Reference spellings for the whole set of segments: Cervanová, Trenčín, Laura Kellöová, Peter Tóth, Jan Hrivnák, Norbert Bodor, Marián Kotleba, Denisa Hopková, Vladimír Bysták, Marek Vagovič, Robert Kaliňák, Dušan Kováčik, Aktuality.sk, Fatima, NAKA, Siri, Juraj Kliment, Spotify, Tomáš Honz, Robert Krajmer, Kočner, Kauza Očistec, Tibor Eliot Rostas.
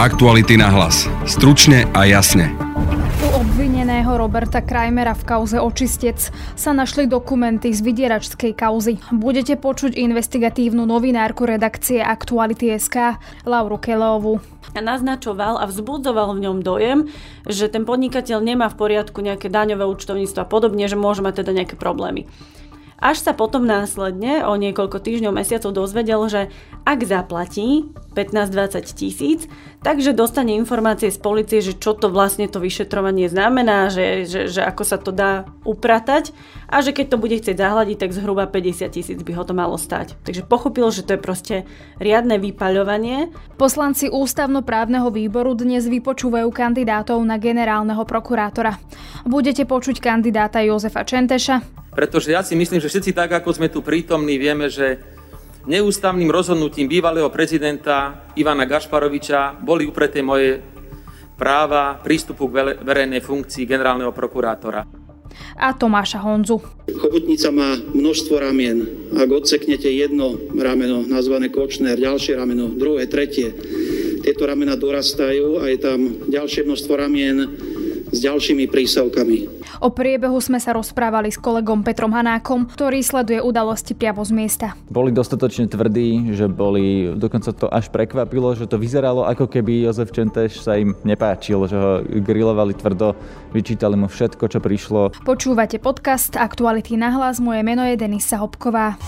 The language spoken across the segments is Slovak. Aktuality na hlas. Stručne a jasne. U obvineného Roberta Krajmera v kauze Očistec sa našli dokumenty z vydieračskej kauzy. Budete počuť investigatívnu novinárku redakcie Aktuality.sk Lauru Kellöovú. Naznačoval a vzbudzoval v ňom dojem, že ten podnikateľ nemá v poriadku nejaké daňové účtovníctvo a podobne, že môže mať teda nejaké problémy. Až sa potom následne o niekoľko týždňov, mesiacov dozvedel, že ak zaplatí 15-20 tisíc, takže dostane informácie z polície, že čo to vlastne to vyšetrovanie znamená, že ako sa to dá upratať a že keď to bude chcieť zahľadiť, tak zhruba 50 tisíc by ho to malo stať. Takže pochopil, že to je proste riadne vypaľovanie. Poslanci ústavnoprávneho výboru dnes vypočúvajú kandidátov na generálneho prokurátora. Budete počuť kandidáta Jozefa Čentéša. Pretože ja si myslím, že všetci tak, ako sme tu prítomní, vieme, že neústavným rozhodnutím bývalého prezidenta Ivana Gašparoviča boli upreté moje práva prístupu k verejnej funkcii generálneho prokurátora. A Tomáša Honzu. Chobotnica má množstvo ramien. Ak odseknete jedno rameno, nazvané Kočner, ďalšie rameno, druhé, tretie, tieto ramena dorastajú a je tam ďalšie množstvo ramien s ďalšími prísavkami. O priebehu sme sa rozprávali s kolegom Petrom Hanákom, ktorý sleduje udalosti priamo z miesta. Boli dostatočne tvrdí, že boli, dokonca to až prekvapilo, že to vyzeralo, ako keby Jozef Čentéš sa im nepáčil, že ho grilovali tvrdo, vyčítali mu všetko, čo prišlo. Počúvate podcast Aktuality na hlas, moje meno je Denisa Hopková.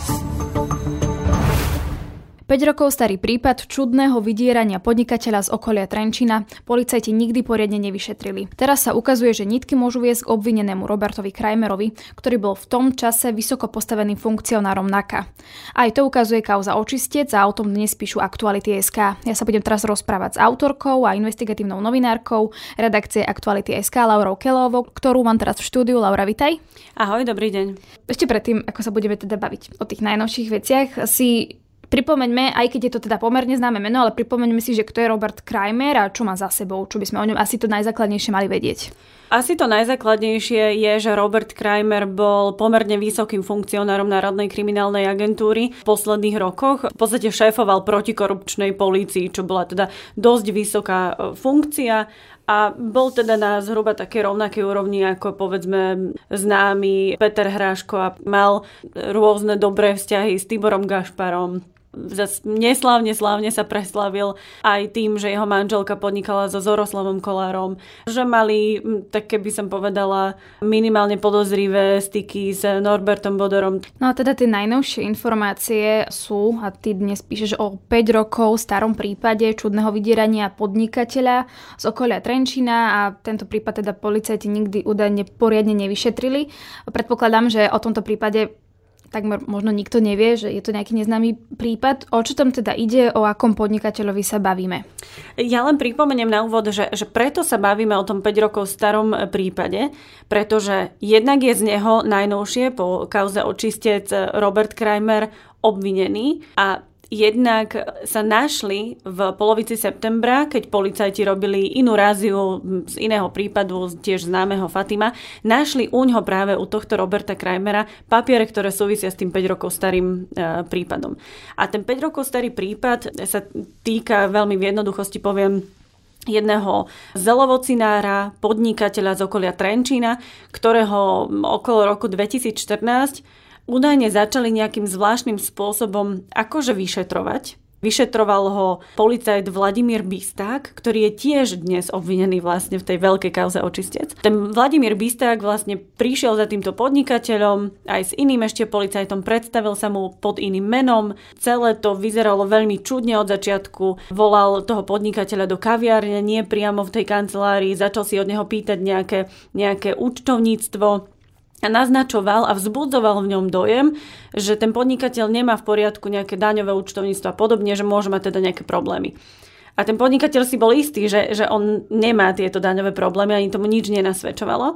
5 rokov starý prípad čudného vydierania podnikateľa z okolia Trenčína policajti nikdy poriadne nevyšetrili. Teraz sa ukazuje, že nitky môžu viesť k obvinenému Robertovi Krajmerovi, ktorý bol v tom čase vysoko postaveným funkcionárom NAKA. Aj to ukazuje kauza Očistec a o tom dnes píšu Aktuality.sk. Ja sa budem teraz rozprávať s autorkou a investigatívnou novinárkou redakcie Aktuality.sk Laurou Kellöovou, ktorú mám teraz v štúdiu. Laura, vitaj. Ahoj, dobrý deň. Ešte predtým, ako sa budeme teda baviť o tých najnovších veciach, si pripomeňme, aj keď je to teda pomerne známe meno, ale pripomeňme si, že kto je Robert Krajmer a čo má za sebou, čo by sme o ňom asi to najzákladnejšie mali vedieť. Asi to najzákladnejšie je, že Robert Krajmer bol pomerne vysokým funkcionárom Národnej kriminálnej agentúry v posledných rokoch. V podstate šéfoval protikorupčnej polícii, čo bola teda dosť vysoká funkcia a bol teda na zhruba také rovnaké úrovni ako povedzme známy Peter Hraško a mal rôzne dobré vzťahy s Tiborom Gašparom. Zase neslávne sa preslavil aj tým, že jeho manželka podnikala so Zoroslavom Kolárom, že mali, tak keby som povedala, minimálne podozrivé styky s Norbertom Bodorom. No a teda tie najnovšie informácie sú, a ty dnes píšeš o 5 rokov starom prípade čudného vydierania podnikateľa z okolia Trenčína a tento prípad teda policajti nikdy údajne poriadne nevyšetrili. Predpokladám, že o tomto prípade takmer možno nikto nevie, že je to nejaký neznámy prípad. O čo tam teda ide, o akom podnikateľovi sa bavíme? Ja len pripomeniem na úvod, že preto sa bavíme o tom 5 rokov starom prípade, pretože jednak je z neho najnovšie po kauze Očistec Robert Krajmer obvinený a jednak sa našli v polovici septembra, keď policajti robili inú ráziu z iného prípadu, tiež známeho Fatima, našli u ňoho práve u tohto Roberta Krajmera papiere, ktoré súvisia s tým 5 rokov starým prípadom. A ten 5 rokov starý prípad sa týka, veľmi v jednoduchosti poviem, jedného zelovocinára, podnikateľa z okolia Trenčína, ktorého okolo roku 2014 údajne začali nejakým zvláštnym spôsobom akože vyšetrovať. Vyšetroval ho policajt Vladimír Bysták, ktorý je tiež dnes obvinený vlastne v tej veľkej kauze Očistec. Ten Vladimír Bysták vlastne prišiel za týmto podnikateľom, aj s iným ešte policajtom, predstavil sa mu pod iným menom. Celé to vyzeralo veľmi čudne od začiatku. Volal toho podnikateľa do kaviárne, nie priamo v tej kancelárii, začal si od neho pýtať nejaké účtovníctvo. A naznačoval a vzbudzoval v ňom dojem, že ten podnikateľ nemá v poriadku nejaké daňové účtovníctvo a podobne, že môže mať teda nejaké problémy. A ten podnikateľ si bol istý, že on nemá tieto daňové problémy, ani tomu nič nenasvedčovalo.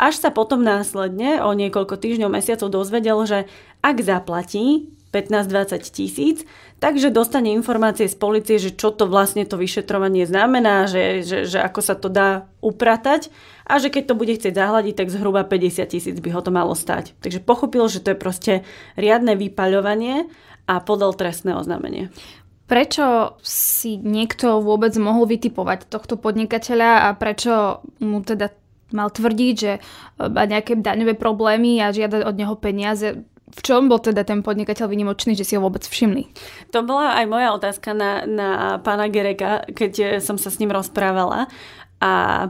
Až sa potom následne o niekoľko týždňov, mesiacov dozvedel, že ak zaplatí 15-20 tisíc, takže dostane informácie z polície, že čo to vlastne to vyšetrovanie znamená, že ako sa to dá upratať a že keď to bude chcieť zahľadiť, tak zhruba 50 tisíc by ho to malo stať. Takže pochopil, že to je proste riadne vypaľovanie a podal trestné oznámenie. Prečo si niekto vôbec mohol vytipovať tohto podnikateľa a prečo mu teda mal tvrdiť, že má nejaké daňové problémy a žiadať od neho peniaze? V čom bol teda ten podnikateľ výnimočný, že si ho vôbec všimli? To bola aj moja otázka na pána Gereka, keď som sa s ním rozprávala. A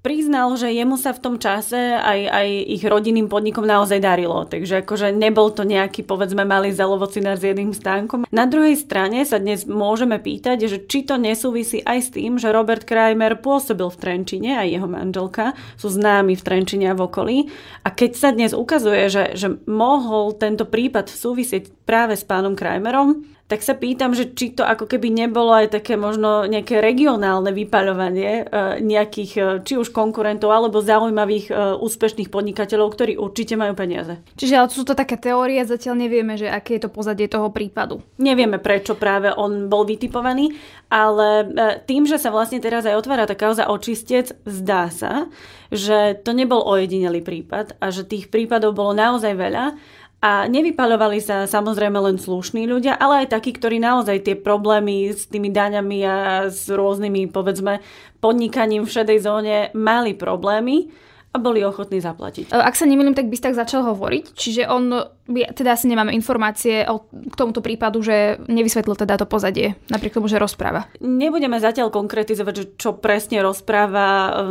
priznal, že jemu sa v tom čase aj ich rodinným podnikom naozaj darilo. Takže akože nebol to nejaký, povedzme, malý zalovocinár s jedným stánkom. Na druhej strane sa dnes môžeme pýtať, že či to nesúvisí aj s tým, že Robert Krajmer pôsobil v Trenčine, aj jeho manželka sú známi v Trenčine a v okolí. A keď sa dnes ukazuje, že mohol tento prípad súvisieť práve s pánom Krajmerom, tak sa pýtam, že či to ako keby nebolo aj také možno nejaké regionálne vypaľovanie nejakých či už konkurentov alebo zaujímavých úspešných podnikateľov, ktorí určite majú peniaze. Čiže ale sú to také teórie, zatiaľ nevieme, že aké je to pozadie toho prípadu. Nevieme, prečo práve on bol vytipovaný, ale tým, že sa vlastne teraz aj otvára tá kauza Očistec, zdá sa, že to nebol ojedinelý prípad a že tých prípadov bolo naozaj veľa. A nevypaľovali sa samozrejme len slušní ľudia, ale aj takí, ktorí naozaj tie problémy s tými daňami a s rôznymi, povedzme, podnikaním v šedej zóne mali problémy a boli ochotní zaplatiť. Ak sa nemýlim, tak Bysták začal hovoriť, čiže on, teda asi nemáme informácie k tomuto prípadu, že nevysvetlil teda to pozadie, napriek tomu, že rozpráva. Nebudeme zatiaľ konkretizovať, čo presne rozpráva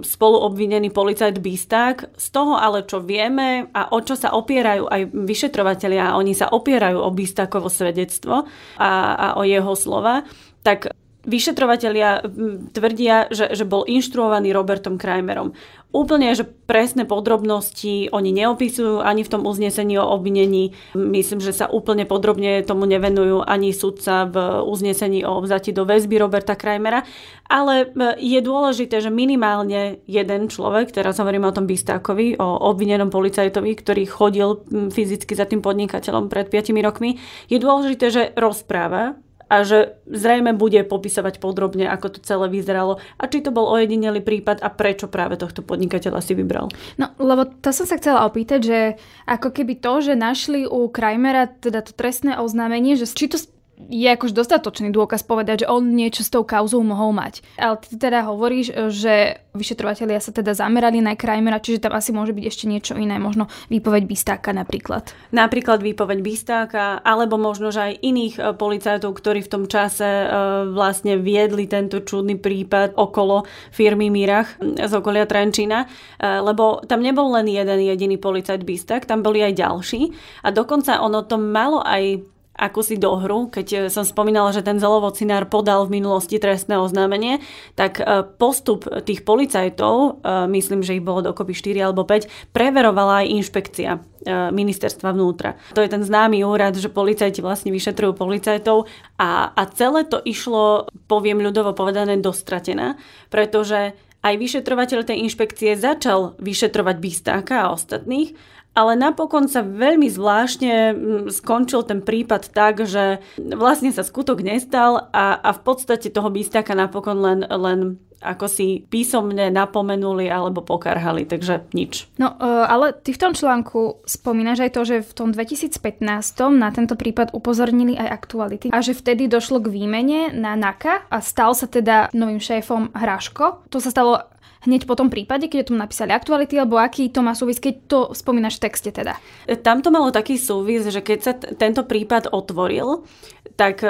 spoluobvinený policajt Bysták. Z toho ale, čo vieme a o čo sa opierajú aj vyšetrovatelia, oni sa opierajú o Bystákovo svedectvo a o jeho slova, tak vyšetrovatelia tvrdia, že bol inštruovaný Robertom Krajmerom. Úplne, že presné podrobnosti oni neopisujú ani v tom uznesení o obvinení. Myslím, že sa úplne podrobne tomu nevenujú ani sudca v uznesení o vzati do väzby Roberta Krajmera. Ale je dôležité, že minimálne jeden človek, teraz hovoríme o tom Bystákovi, o obvinenom policajtovi, ktorý chodil fyzicky za tým podnikateľom pred 5 rokmi, je dôležité, že rozpráva a že zrejme bude popisovať podrobne, ako to celé vyzeralo a či to bol ojedinelý prípad a prečo práve tohto podnikateľa si vybral. No, lebo to som sa chcela opýtať, že ako keby to, že našli u Krajmera teda to trestné oznámenie, že či to je akož dostatočný dôkaz povedať, že on niečo s tou kauzou mohol mať. Ale ty teda hovoríš, že vyšetrovatelia sa teda zamerali na Krajmera, čiže tam asi môže byť ešte niečo iné, možno výpoveď Bystáka napríklad. Napríklad výpoveď Bystáka, alebo možno že aj iných policajtov, ktorí v tom čase vlastne viedli tento čudný prípad okolo firmy Mirach z okolia Trenčína, lebo tam nebol len jeden jediný policajt Bysták, tam boli aj ďalší a dokonca ono to malo aj akúsi dohru, keď som spomínala, že ten zolovocinár podal v minulosti trestné oznámenie, tak postup tých policajtov, myslím, že ich bolo dokopy 4 alebo 5, preverovala aj inšpekcia ministerstva vnútra. To je ten známy úrad, že policajti vlastne vyšetrujú policajtov a celé to išlo, poviem ľudovo povedané, dostratená, pretože aj vyšetrovateľ tej inšpekcie začal vyšetrovať Bystáka a ostatných, ale napokon sa veľmi zvláštne skončil ten prípad tak, že vlastne sa skutok nestal a v podstate toho Bystáka napokon len ako si písomne napomenuli alebo pokarhali, takže nič. No, ale ty v tom článku spomínaš aj to, že v tom 2015 na tento prípad upozornili aj Aktuality a že vtedy došlo k výmene na NAKA a stal sa teda novým šéfom Hraško. To sa stalo hneď po tom prípade, keď o tom napísali Aktuality, alebo aký to má súvis, keď to spomínaš v texte teda? Tam to malo taký súvis, že keď sa tento prípad otvoril, tak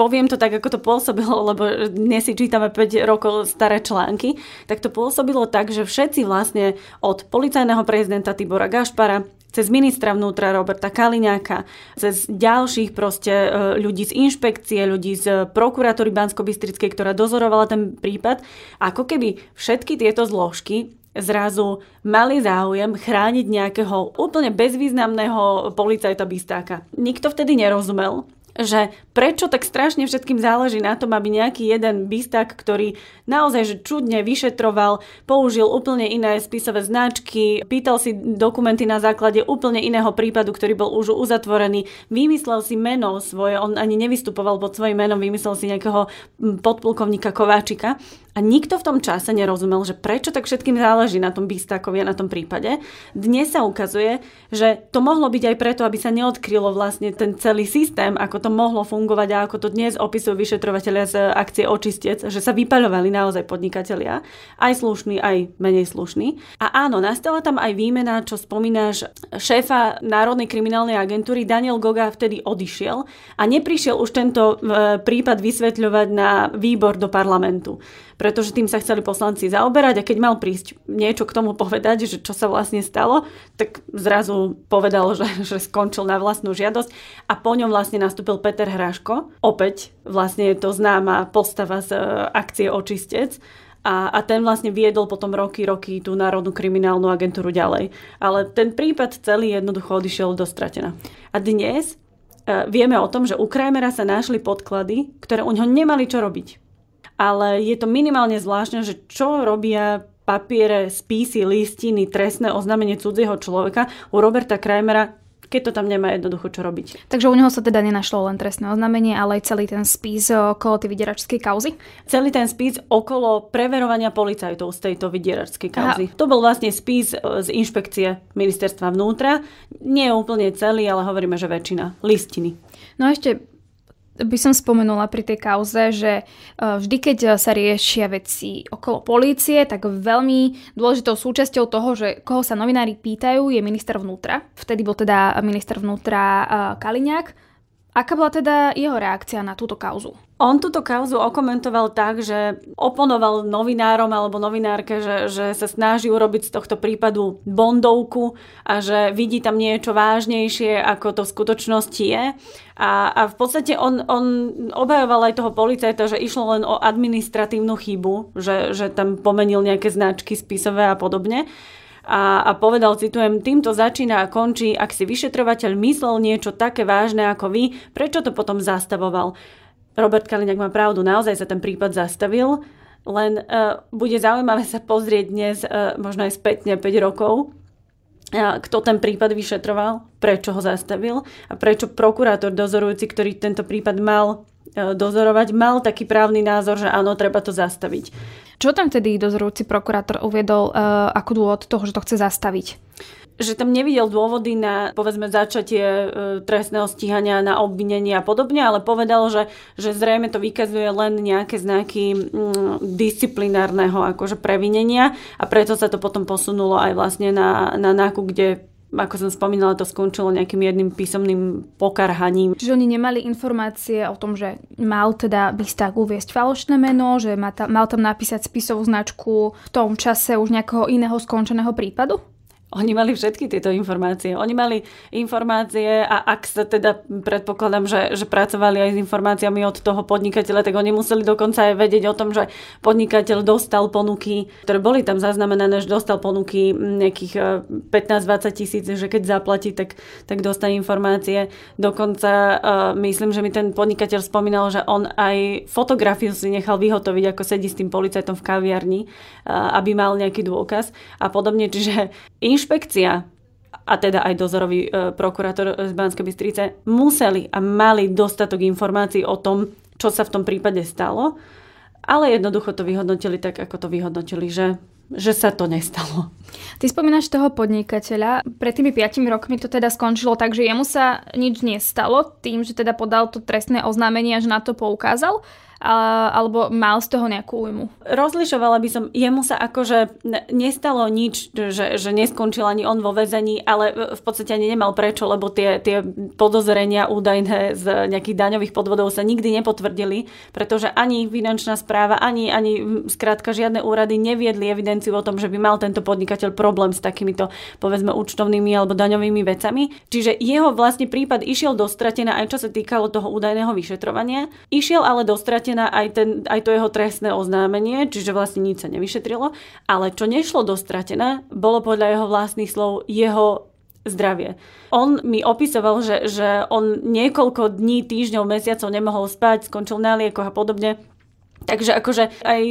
poviem to tak, ako to pôsobilo, lebo dnes si čítame 5 rokov staré články, tak to pôsobilo tak, že všetci vlastne od policajného prezidenta Tibora Gašpara cez ministra vnútra Roberta Kaliňáka, cez ďalších proste ľudí z inšpekcie, ľudí z prokuratúry Banskobystrickej, ktorá dozorovala ten prípad, ako keby všetky tieto zložky zrazu mali záujem chrániť nejakého úplne bezvýznamného policajta Bystáka. Nikto vtedy nerozumel, že prečo tak strašne všetkým záleží na tom, aby nejaký jeden Bysták, ktorý naozaj že čudne vyšetroval, použil úplne iné spisové značky, pýtal si dokumenty na základe úplne iného prípadu, ktorý bol už uzatvorený, vymyslel si meno svoje, on ani nevystupoval pod svojím menom, vymyslel si nejakého podplukovníka Kováčika. A nikto v tom čase nerozumel, že prečo tak všetkým záleží na tom Bystákovi a na tom prípade. Dnes sa ukazuje, že to mohlo byť aj preto, aby sa neodkrylo vlastne ten celý systém, ako to mohlo fungovať a ako to dnes opisujú vyšetrovatelia z akcie Očistec, že sa vypaľovali naozaj podnikatelia, aj slušní, aj menej slušní. A áno, nastala tam aj výmena, čo spomínaš, šéfa Národnej kriminálnej agentúry Daniel Goga vtedy odišiel a neprišiel už tento prípad vysvetľovať na výbor do parlamentu, pretože tým sa chceli poslanci zaoberať a keď mal prísť niečo k tomu povedať, že čo sa vlastne stalo, tak zrazu povedal, že skončil na vlastnú žiadosť a po ňom vlastne nastúpil Peter Hraško. Opäť vlastne je to známa postava z akcie Očistec. A ten vlastne viedol potom roky tú Národnú kriminálnu agentúru ďalej. Ale ten prípad celý jednoducho odišiel do stratená. A dnes vieme o tom, že u Krajmera sa našli podklady, ktoré u ňoho nemali čo robiť. Ale je to minimálne zvláštne, že čo robia papiere, spisy, listiny, trestné oznámenie cudzieho človeka u Roberta Krajmera, keď to tam nemá jednoducho čo robiť. Takže u neho sa teda nenašlo len trestné oznámenie, ale aj celý ten spis okolo tej vydieračskej kauzy? Celý ten spis okolo preverovania policajtov z tejto vydieračskej kauzy. Aha. To bol vlastne spis z inšpekcie ministerstva vnútra. Nie je úplne celý, ale hovoríme, že väčšina. Listiny. No ešte by som spomenula pri tej kauze, že vždy, keď sa riešia veci okolo polície, tak veľmi dôležitou súčasťou toho, že koho sa novinári pýtajú, je minister vnútra. Vtedy bol teda minister vnútra Kaliňák. Aká bola teda jeho reakcia na túto kauzu? On túto kauzu okomentoval tak, že oponoval novinárom alebo novinárke, že sa snaží urobiť z tohto prípadu bondovku a že vidí tam niečo vážnejšie, ako to v skutočnosti je. A v podstate on obajoval aj toho policajta, že išlo len o administratívnu chybu, že tam pomenil nejaké značky spisové a podobne. A povedal, citujem, týmto začína a končí, ak si vyšetrovateľ myslel niečo také vážne ako vy, prečo to potom zastavoval? Robert Kaliňák má pravdu, naozaj sa ten prípad zastavil, len bude zaujímavé sa pozrieť dnes, možno aj spätne 5 rokov, kto ten prípad vyšetroval, prečo ho zastavil a prečo prokurátor dozorujúci, ktorý tento prípad mal dozorovať, mal taký právny názor, že áno, treba to zastaviť. Čo tam vtedy dozorujúci prokurátor uviedol ako dôvod toho, že to chce zastaviť? Že tam nevidel dôvody na, povedzme, začatie trestného stíhania, na obvinenie a podobne, ale povedal, že zrejme to vykazuje len nejaké znaky disciplinárneho akože previnenia a preto sa to potom posunulo aj vlastne na NAKU, kde, ako som spomínala, to skončilo nejakým jedným písomným pokarhaním. Čiže oni nemali informácie o tom, že mal teda Bysták uviesť falošné meno, že mal tam napísať spisovú značku v tom čase už nejakého iného skončeného prípadu? Oni mali všetky tieto informácie. Oni mali informácie a ak sa teda predpokladám, že pracovali aj s informáciami od toho podnikateľa, tak oni museli dokonca aj vedieť o tom, že podnikateľ dostal ponuky, ktoré boli tam zaznamenané, že dostal ponuky nejakých 15-20 tisíc, že keď zaplatí, tak dostane informácie. Dokonca myslím, že mi ten podnikateľ spomínal, že on aj fotografiu si nechal vyhotoviť, ako sedí s tým policajtom v kaviarni, aby mal nejaký dôkaz a podobne. Čiže inšpekcia a teda aj dozorový prokurátor z Banskej Bystrice museli a mali dostatok informácií o tom, čo sa v tom prípade stalo, ale jednoducho to vyhodnotili tak, ako to vyhodnotili, že sa to nestalo. Ty spomínaš toho podnikateľa. Pred tými 5 rokmi to teda skončilo tak, že jemu sa nič nestalo tým, že teda podal to trestné oznámenie, že na to poukázal, alebo mal z toho nejakú újmu? Rozlišovala by som, jemu sa akože nestalo nič, že neskončil ani on vo väzení, ale v podstate ani nemal prečo, lebo tie podozrenia údajné z nejakých daňových podvodov sa nikdy nepotvrdili, pretože ani finančná správa, ani skrátka žiadne úrady neviedli evidenciu o tom, že by mal tento podnikateľ problém s takýmito, povedzme, účtovnými alebo daňovými vecami. Čiže jeho vlastne prípad išiel do stratená, aj čo sa týkalo toho údajného vyšetrovania. Išiel ale do stratená aj to jeho trestné oznámenie, čiže vlastne nič sa nevyšetrilo, ale čo nešlo do stratená, bolo podľa jeho vlastných slov jeho zdravie. On mi opisoval, že on niekoľko dní, týždňov, mesiacov nemohol spať, skončil na liekoch a podobne, Takže akože aj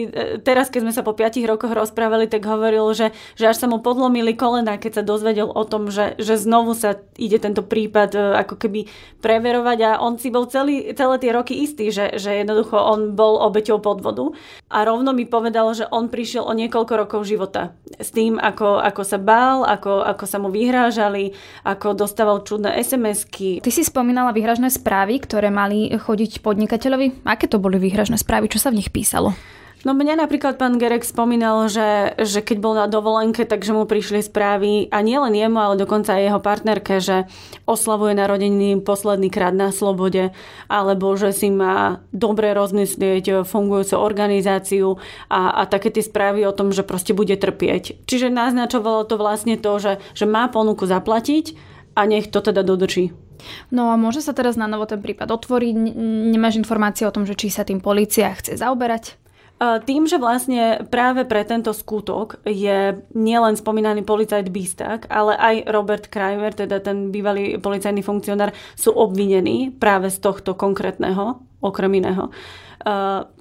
teraz, keď sme sa po 5 rokoch rozprávali, tak hovoril, že až sa mu podlomili kolená, keď sa dozvedel o tom, že znovu sa ide tento prípad ako keby preverovať a on si bol celé tie roky istý, že jednoducho on bol obeťou podvodu a rovno mi povedal, že on prišiel o niekoľko rokov života s tým, ako sa bál, ako sa mu vyhrážali, ako dostával čudné SMS-ky. Ty si spomínala výhražné správy, ktoré mali chodiť podnikateľovi. Aké to boli výhražné správy? Čo sa v nich písalo? No mňa napríklad pán Gerek spomínal, že keď bol na dovolenke, takže mu prišli správy a nie len jemu, ale dokonca aj jeho partnerke, že oslavuje narodeniny posledný krát na slobode, alebo že si má dobre rozmyslieť fungujúcu organizáciu a také tie správy o tom, že proste bude trpieť. Čiže naznačovalo to vlastne to, že má ponuku zaplatiť a nech to teda dodrží. No a môže sa teraz na novo ten prípad otvoriť? Nemáš informácie o tom, že či sa tým polícia chce zaoberať? Tým, že vlastne práve pre tento skutok je nielen spomínaný policajt Bysták, ale aj Robert Krajmer, teda ten bývalý policajný funkcionár, sú obvinení práve z tohto konkrétneho, okrem iného.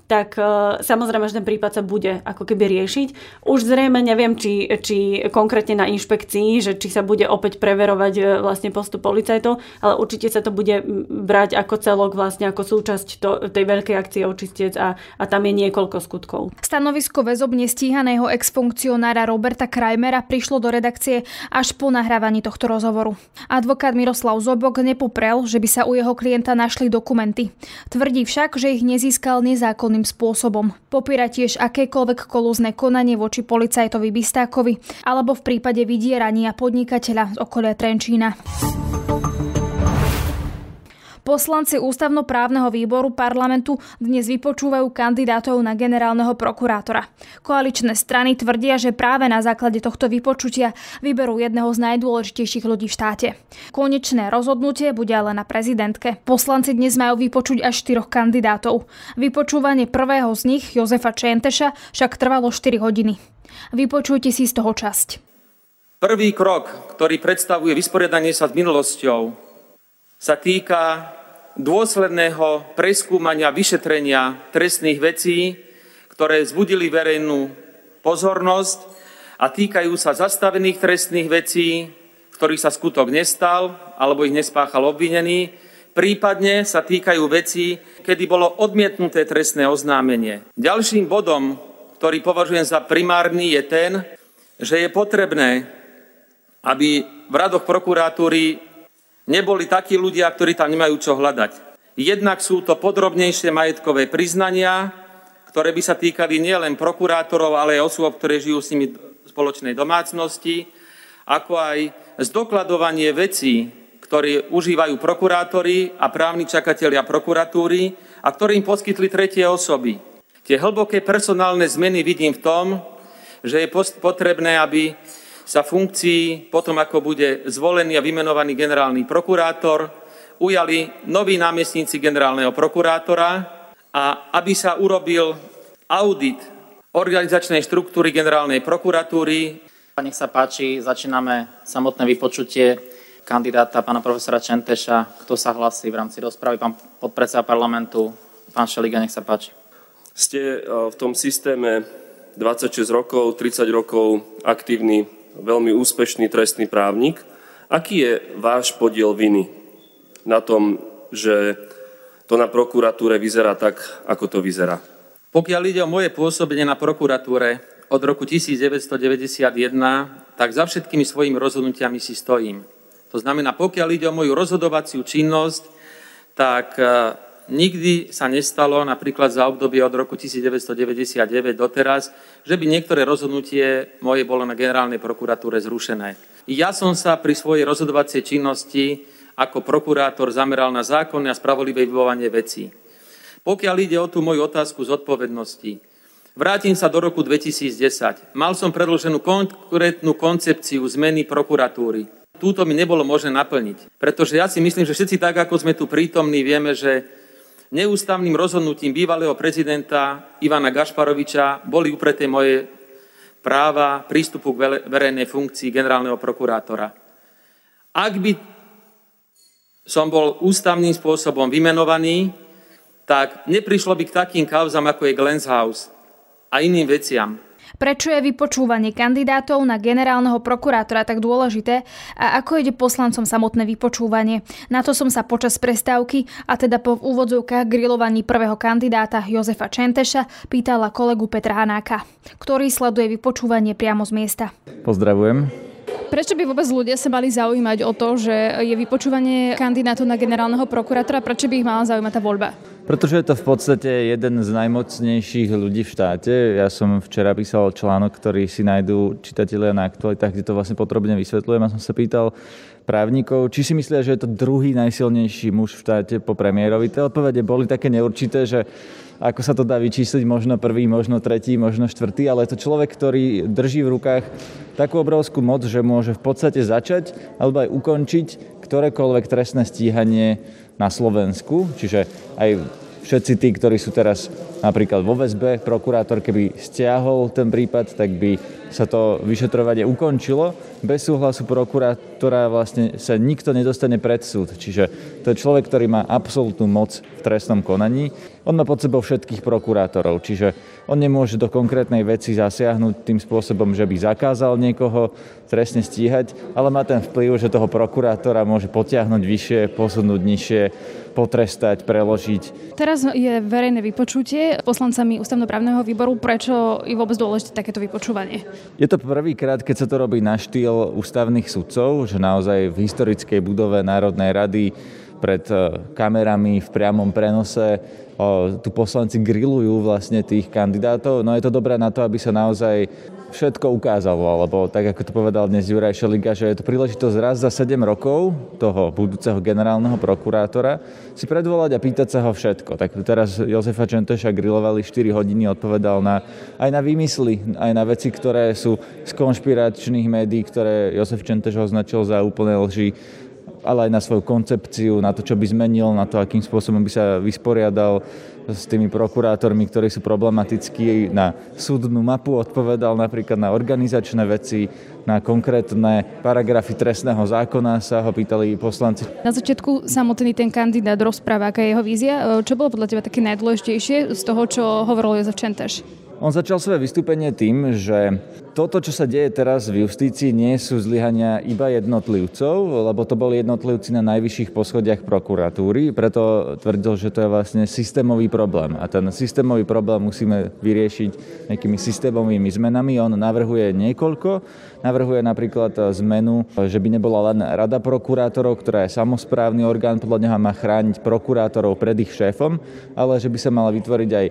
Tak samozrejme, že ten prípad sa bude ako keby riešiť. Už zrejme neviem, či konkrétne na inšpekcii, že či sa bude opäť preverovať vlastne postup policajtov, ale určite sa to bude brať ako celok, vlastne ako súčasť tej veľkej akcie Očistec a tam je niekoľko skutkov. Stanovisko väzobne stíhaného exfunkcionára Roberta Krajmera prišlo do redakcie až po nahrávaní tohto rozhovoru. Advokát Miroslav Zobok nepoprel, že by sa u jeho klienta našli dokumenty. Tvrdí však, že ich nezískal nezákonným spôsobom. Popiera tiež akékoľvek kolúzne konanie voči policajtovi Bystákovi alebo v prípade vydierania podnikateľa z okolia Trenčína. Poslanci ústavnoprávneho výboru parlamentu dnes vypočúvajú kandidátov na generálneho prokurátora. Koaličné strany tvrdia, že práve na základe tohto vypočutia vyberú jedného z najdôležitejších ľudí v štáte. Konečné rozhodnutie bude ale na prezidentke. Poslanci dnes majú vypočuť až 4 kandidátov. Vypočúvanie prvého z nich, Jozefa Čentéša, však trvalo 4 hodiny. Vypočujte si z toho časť. Prvý krok, ktorý predstavuje vysporiadanie sa s minulosťou, sa týka dôsledného preskúmania vyšetrenia trestných vecí, ktoré vzbudili verejnú pozornosť a týkajú sa zastavených trestných vecí, v ktorých sa skutok nestal alebo ich nespáchal obvinený, prípadne sa týkajú vecí, kedy bolo odmietnuté trestné oznámenie. Ďalším bodom, ktorý považujem za primárny, je ten, že je potrebné, aby v radoch prokuratúry neboli takí ľudia, ktorí tam nemajú čo hľadať. Jednak sú to podrobnejšie majetkové priznania, ktoré by sa týkali nielen prokurátorov, ale aj osôb, ktoré žijú s nimi v spoločnej domácnosti, ako aj zdokladovanie vecí, ktoré užívajú prokurátori a právni čakatelia prokuratúry a ktoré im poskytli tretie osoby. Tie hlboké personálne zmeny vidím v tom, že je potrebné, aby sa funkcií, potom ako bude zvolený a vymenovaný generálny prokurátor, ujali noví námestníci generálneho prokurátora a aby sa urobil audit organizačnej štruktúry generálnej prokuratúry. Nech sa páči, začíname samotné vypočutie kandidáta pána profesora Čentéša. Kto sa hlasí v rámci rozpravy? Pán podpredseda parlamentu, pán Šeliga, nech sa páči. Ste v tom systéme 26 rokov, 30 rokov aktívny, veľmi úspešný trestný právnik. Aký je váš podiel viny na tom, že to na prokuratúre vyzerá tak, ako to vyzerá? Pokiaľ ide o moje pôsobenie na prokuratúre od roku 1991, tak za všetkými svojimi rozhodnutiami si stojím. To znamená, pokiaľ ide o moju rozhodovaciu činnosť, tak nikdy sa nestalo, napríklad za obdobie od roku 1999 doteraz, že by niektoré rozhodnutie moje bolo na generálnej prokuratúre zrušené. Ja som sa pri svojej rozhodovacej činnosti ako prokurátor zameral na zákonné a spravodlivé vybavovanie vecí. Pokiaľ ide o tú moju otázku zodpovednosti, vrátim sa do roku 2010. Mal som predloženú konkrétnu koncepciu zmeny prokuratúry. Túto mi nebolo možné naplniť, pretože ja si myslím, že všetci tak, ako sme tu prítomní, vieme, že neústavným rozhodnutím bývalého prezidenta Ivana Gašparoviča boli upreté moje práva prístupu k verejnej funkcii generálneho prokurátora. Ak by som bol ústavným spôsobom vymenovaný, tak neprišlo by k takým kauzám, ako je Glenshaus a iným veciam. Prečo je vypočúvanie kandidátov na generálneho prokurátora tak dôležité a ako ide poslancom samotné vypočúvanie? Na to som sa počas prestávky, a teda po úvodzovkách grilovaní prvého kandidáta Jozefa Čentéša, pýtala kolegu Petra Hanáka, ktorý sleduje vypočúvanie priamo z miesta. Pozdravujem. Prečo by vôbec ľudia sa mali zaujímať o to, že je vypočúvanie kandidátov na generálneho prokurátora? Prečo by ich mala zaujímať tá voľba? Pretože je to v podstate jeden z najmocnejších ľudí v štáte. Ja som včera písal článok, ktorý si nájdú čitatelia na Aktualitách, kde to vlastne podrobne vysvetľujem, a som sa pýtal právnikov, či si myslia, že je to druhý najsilnejší muž v štáte po premiérovi. Tie odpovede boli také neurčité, že ako sa to dá vyčísliť, možno prvý, možno tretí, možno štvrtý, ale je to človek, ktorý drží v rukách takú obrovskú moc, že môže v podstate začať alebo aj ukončiť ktorékoľvek trestné stíhanie na Slovensku, čiže aj všetci tí, ktorí sú teraz napríklad vo VSB, prokurátor keby stiahol ten prípad, tak by sa to vyšetrovanie ukončilo. Bez súhlasu prokurátora vlastne sa nikto nedostane pred súd. Čiže to je človek, ktorý má absolútnu moc v trestnom konaní. On má pod sebou všetkých prokurátorov, čiže on nemôže do konkrétnej veci zasiahnuť tým spôsobom, že by zakázal niekoho trestne stíhať, ale má ten vplyv, že toho prokurátora môže potiahnuť vyššie, posunúť nižšie, potrestať, preložiť. Teraz je verejné vypočutie poslancami ústavnoprávneho výboru. Prečo je vôbec dôležité takéto vypočúvanie? Je to prvýkrát, keď sa to robí na štýl ústavných sudcov, že naozaj v historickej budove Národnej rady pred kamerami v priamom prenose tu poslanci grillujú vlastne tých kandidátov. No je to dobré na to, aby sa naozaj všetko ukázalo, alebo tak, ako to povedal dnes Juraj Šelinka, že je to príležitosť raz za 7 rokov toho budúceho generálneho prokurátora si predvolať a pýtať sa ho všetko. Tak teraz Jozefa Čentéša grillovali 4 hodiny, odpovedal aj na výmysly, aj na veci, ktoré sú z konšpiračných médií, ktoré Jozef Čentéš označil za úplné lži, ale aj na svoju koncepciu, na to, čo by zmenil, na to, akým spôsobom by sa vysporiadal s tými prokurátormi, ktorí sú problematickí. Na súdnu mapu odpovedal, napríklad na organizačné veci, na konkrétne paragrafy trestného zákona sa ho pýtali poslanci. Na začiatku samotný ten kandidát rozpráva, aká je jeho vízia. Čo bolo podľa teba také najdôležitejšie z toho, čo hovoril Jozef Čentéš? On začal svoje vystúpenie tým, že toto, čo sa deje teraz v justícii, nie sú zlyhania iba jednotlivcov, lebo to boli jednotlivci na najvyšších poschodiach prokuratúry, preto tvrdil, že to je vlastne systémový problém. A ten systémový problém musíme vyriešiť nejakými systémovými zmenami. On navrhuje niekoľko. Navrhuje napríklad zmenu, že by nebola len rada prokurátorov, ktorá je samosprávny orgán, podľa neho má chrániť prokurátorov pred ich šéfom, ale že by sa mala vytvoriť aj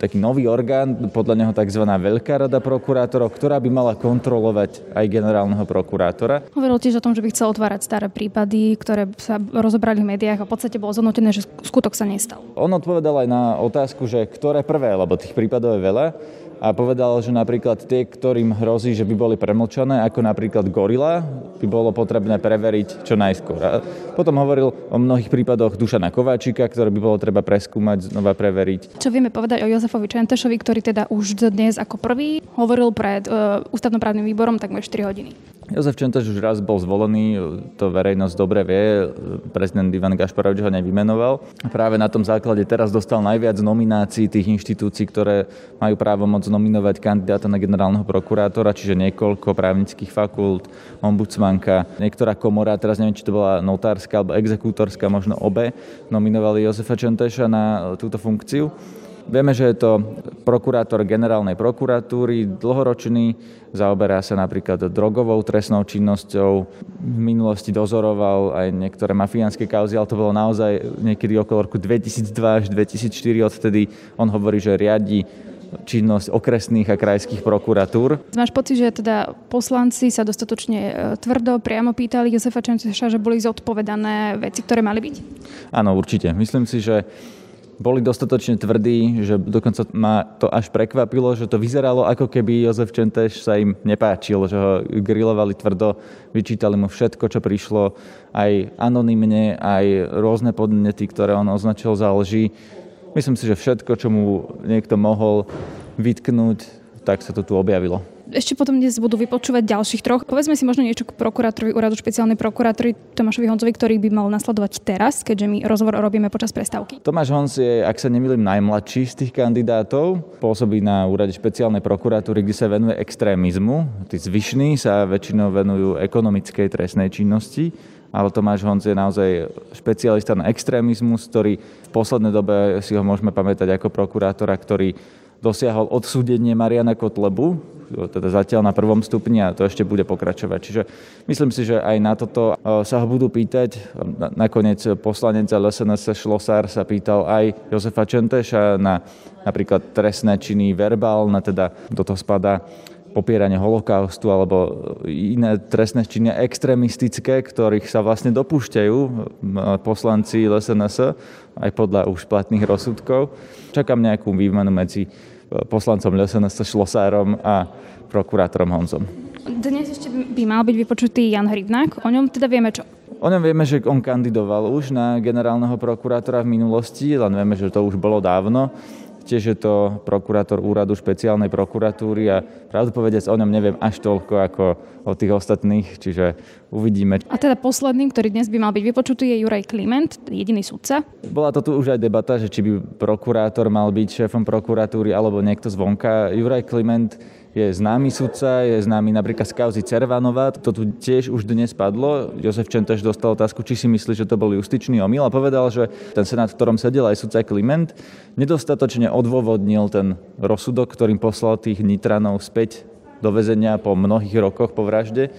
taký nový orgán, podľa neho tzv. Veľká rada prokurátorov, ktorá by mala kontrolovať aj generálneho prokurátora. Hovoril tiež o tom, že by chcel otvárať staré prípady, ktoré sa rozobrali v médiách a v podstate bolo zhodnotené, že skutok sa nestal. On odpovedal aj na otázku, že ktoré prvé, lebo tých prípadov je veľa, a povedal, že napríklad tie, ktorým hrozí, že by boli premlčané, ako napríklad Gorila, by bolo potrebné preveriť čo najskôr. A potom hovoril o mnohých prípadoch Dušana Kováčika, ktoré by bolo treba preskúmať, znova preveriť. Čo vieme povedať o Jozefovi Čentéšovi, ktorý teda už dnes ako prvý hovoril pred ústavnoprávnym výborom takmer 4 hodiny? Jozef Čentéš už raz bol zvolený, to verejnosť dobre vie, prezident Ivan Gašparovič ho nevymenoval. Práve na tom základe teraz dostal najviac nominácií tých inštitúcií, ktoré majú právomoc nominovať kandidáta na generálneho prokurátora, čiže niekoľko právnických fakult, ombudsmanka, niektorá komora, teraz neviem, či to bola notárska alebo exekútorská, možno obe, nominovali Jozefa Čentéša na túto funkciu. Vieme, že je to prokurátor generálnej prokuratúry, dlhoročný, zaoberá sa napríklad drogovou trestnou činnosťou, v minulosti dozoroval aj niektoré mafiánske kauzy, ale to bolo naozaj niekedy okolo roku 2002 až 2004, odtedy on hovorí, že riadi činnosť okresných a krajských prokuratúr. Máš pocit, že teda poslanci sa dostatočne tvrdo priamo pýtali Jozefa Čentéša, že boli zodpovedané veci, ktoré mali byť? Áno, určite. Myslím si, že boli dostatočne tvrdí, že dokonca ma to až prekvapilo, že to vyzeralo, ako keby Jozef Čentéš sa im nepáčil, že ho grillovali tvrdo, vyčítali mu všetko, čo prišlo, aj anonymne, aj rôzne podnety, ktoré on označil za lži. Myslím si, že všetko, čo mu niekto mohol vytknúť, tak sa to tu objavilo. Ešte potom dnes budú vypočúvať ďalších troch. Povedzme si možno niečo k prokurátorovi Úradu špeciálnej prokuratúry Tomášovi Honzovi, ktorý by mal nasledovať teraz, keďže my rozhovor robíme počas prestávky. Tomáš Honz je, ak sa nemýlim, najmladší z tých kandidátov. Pôsobí na Úrade špeciálnej prokuratúry, kde sa venuje extrémizmu. Tí zvyšní sa väčšinou venujú ekonomickej trestnej činnosti, ale Tomáš Honz je naozaj špecialista na extrémizmus, ktorý v poslednej dobe si ho môžeme pamätať ako prokurátora, ktorý dosiahol odsúdenie Mariána Kotlebu, teda zatiaľ na prvom stupni, a to ešte bude pokračovať. Čiže myslím si, že aj na toto sa ho budú pýtať. Nakoniec poslanec za SNS Šlosár sa pýtal aj Jozefa Čentéša na napríklad trestné činy verbálne, teda do toho spadá popieranie holokaustu alebo iné trestné činy extrémistické, ktorých sa vlastne dopúšťajú poslanci SNS aj podľa už platných rozsudkov. Čakám nejakú výmenu medzi poslancom SNS Šlosárom a prokurátorom Honzom. Dnes ešte by mal byť vypočutý Jan Hrivnák. O ňom teda vieme čo? O ňom vieme, že on kandidoval už na generálneho prokurátora v minulosti, len vieme, že to už bolo dávno. Tiež je to prokurátor Úradu špeciálnej prokuratúry a pravdu povedať o ňom neviem až toľko ako o tých ostatných, čiže uvidíme. A teda posledným, ktorý dnes by mal byť vypočutý, je Juraj Kliment, jediný sudca. Bola to tu už aj debata, že či by prokurátor mal byť šéfom prokuratúry alebo niekto zvonka. Juraj Kliment je známy sudca, je známy napríklad z kauzy Cervanová. To tu tiež už dnes padlo. Jozef Čentéš dostal otázku, či si myslí, že to bol justičný omyl, a povedal, že ten senát, v ktorom sedel aj sudca Kliment, nedostatočne odôvodnil ten rozsudok, ktorým poslal tých Nitranov späť do väzenia po mnohých rokoch po vražde,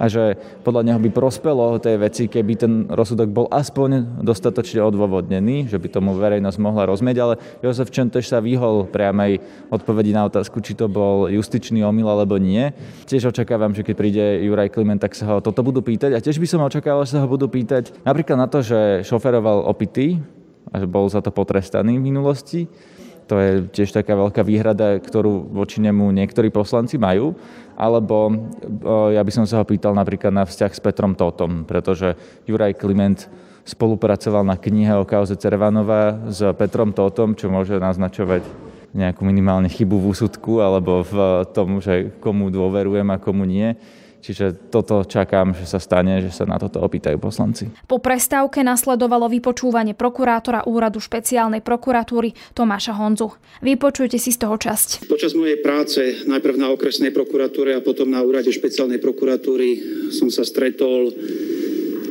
a že podľa neho by prospelo tej veci, keby ten rozsudok bol aspoň dostatočne odôvodnený, že by tomu verejnosť mohla rozumieť, ale Jozef Čentéš sa vyhol priamej odpovedi na otázku, či to bol justičný omyl alebo nie. Tiež očakávam, že keď príde Juraj Kliment, tak sa ho toto budú pýtať, a tiež by som očakával, že sa ho budú pýtať napríklad na to, že šoferoval opitý a že bol za to potrestaný v minulosti. To je tiež taká veľká výhrada, ktorú voči nemu niektorí poslanci majú. Alebo ja by som sa ho pýtal napríklad na vzťah s Petrom Tóthom, pretože Juraj Kliment spolupracoval na knihe o kauze Cervanová s Petrom Tóthom, čo môže naznačovať nejakú minimálne chybu v úsudku alebo v tom, že komu dôverujem a komu nie. Čiže toto čakám, že sa stane, že sa na toto opýtajú poslanci. Po prestávke nasledovalo vypočúvanie prokurátora Úradu špeciálnej prokuratúry Tomáša Honzu. Vypočujte si z toho časť. Počas mojej práce najprv na okresnej prokuratúre a potom na Úrade špeciálnej prokuratúry som sa stretol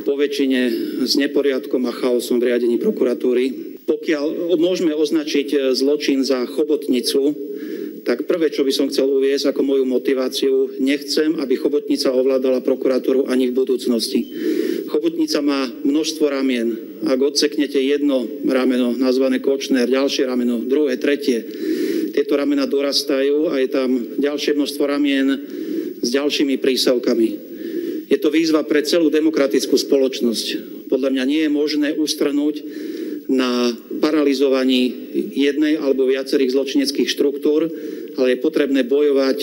po väčšine s neporiadkom a chaosom v riadení prokuratúry. Pokiaľ môžeme označiť zločin za chobotnicu, tak prvé, čo by som chcel uviesť ako moju motiváciu, nechcem, aby chobotnica ovládala prokuratúru ani v budúcnosti. Chobotnica má množstvo ramien. Ak odseknete jedno rameno, nazvané Kočner, ďalšie rameno, druhé, tretie, tieto ramena dorastajú a je tam ďalšie množstvo ramien s ďalšími prísavkami. Je to výzva pre celú demokratickú spoločnosť. Podľa mňa nie je možné ustrhnúť na paralizovaní jednej alebo viacerých zločineckých štruktúr, ale je potrebné bojovať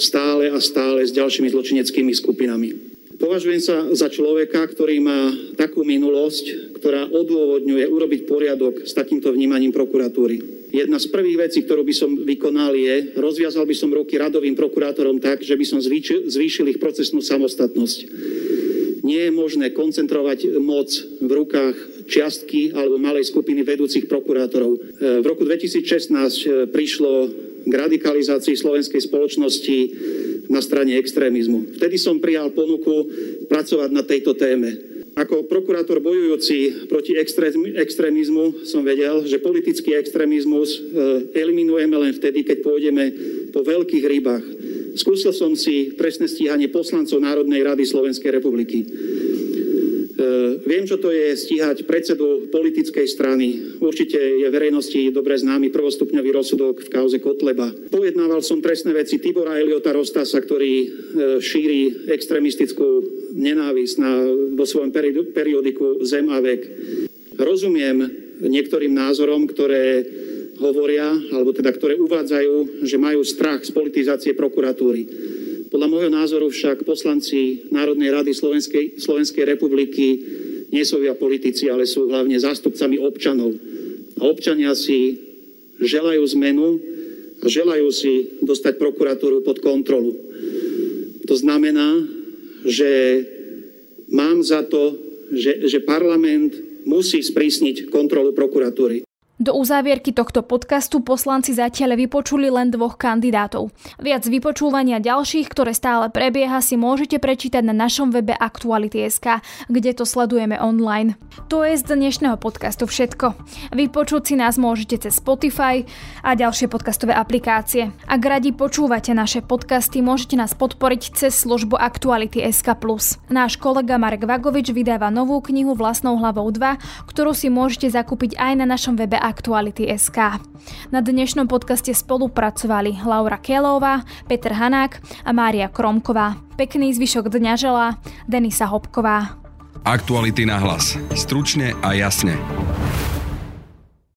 stále a stále s ďalšími zločineckými skupinami. Považujem sa za človeka, ktorý má takú minulosť, ktorá odôvodňuje urobiť poriadok s takýmto vnímaním prokuratúry. Jedna z prvých vecí, ktorú by som vykonal, je, rozviazal by som ruky radovým prokurátorom tak, že by som zvýšil ich procesnú samostatnosť. Nie je možné koncentrovať moc v rukách čiastky alebo malej skupiny vedúcich prokurátorov. V roku 2016 prišlo k radikalizácii slovenskej spoločnosti na strane extrémizmu. Vtedy som prijal ponuku pracovať na tejto téme. Ako prokurátor bojujúci proti extrémizmu som vedel, že politický extrémizmus eliminujeme len vtedy, keď pôjdeme po veľkých rybách. Skúsil som si presné stíhanie poslancov Národnej rady Slovenskej republiky. Viem, čo to je stíhať predsedu politickej strany. Určite je verejnosti dobre známy prvostupňový rozsudok v kauze Kotleba. Pojednával som trestné veci Tibora Eliota Rostasa, ktorý šíri extrémistickú nenávisť vo svojom periodiku Zem a vek. Rozumiem niektorým názorom, ktoré hovoria, alebo teda ktoré uvádzajú, že majú strach z politizácie prokuratúry. Podľa môjho názoru však poslanci Národnej rady Slovenskej republiky nie sú iba politici, ale sú hlavne zástupcami občanov. A občania si želajú zmenu a želajú si dostať prokuratúru pod kontrolu. To znamená, že mám za to, že parlament musí sprísniť kontrolu prokuratúry. Do uzávierky tohto podcastu poslanci zatiaľ vypočuli len 2 kandidátov. Viac vypočúvania ďalších, ktoré stále prebieha, si môžete prečítať na našom webe Aktuality.sk, kde to sledujeme online. To je z dnešného podcastu všetko. Vypočuť si nás môžete cez Spotify a ďalšie podcastové aplikácie. Ak radi počúvate naše podcasty, môžete nás podporiť cez službu Aktuality.sk+. Náš kolega Marek Vagovič vydáva novú knihu Vlastnou hlavou 2, ktorú si môžete zakúpiť aj na našom webe Aktuality.sk. Na dnešnom podcaste spolupracovali Laura Kellöová, Peter Hanák a Mária Kromková. Pekný zvyšok dňa želá Denisa Hopková. Aktuality na hlas. Stručne a jasne.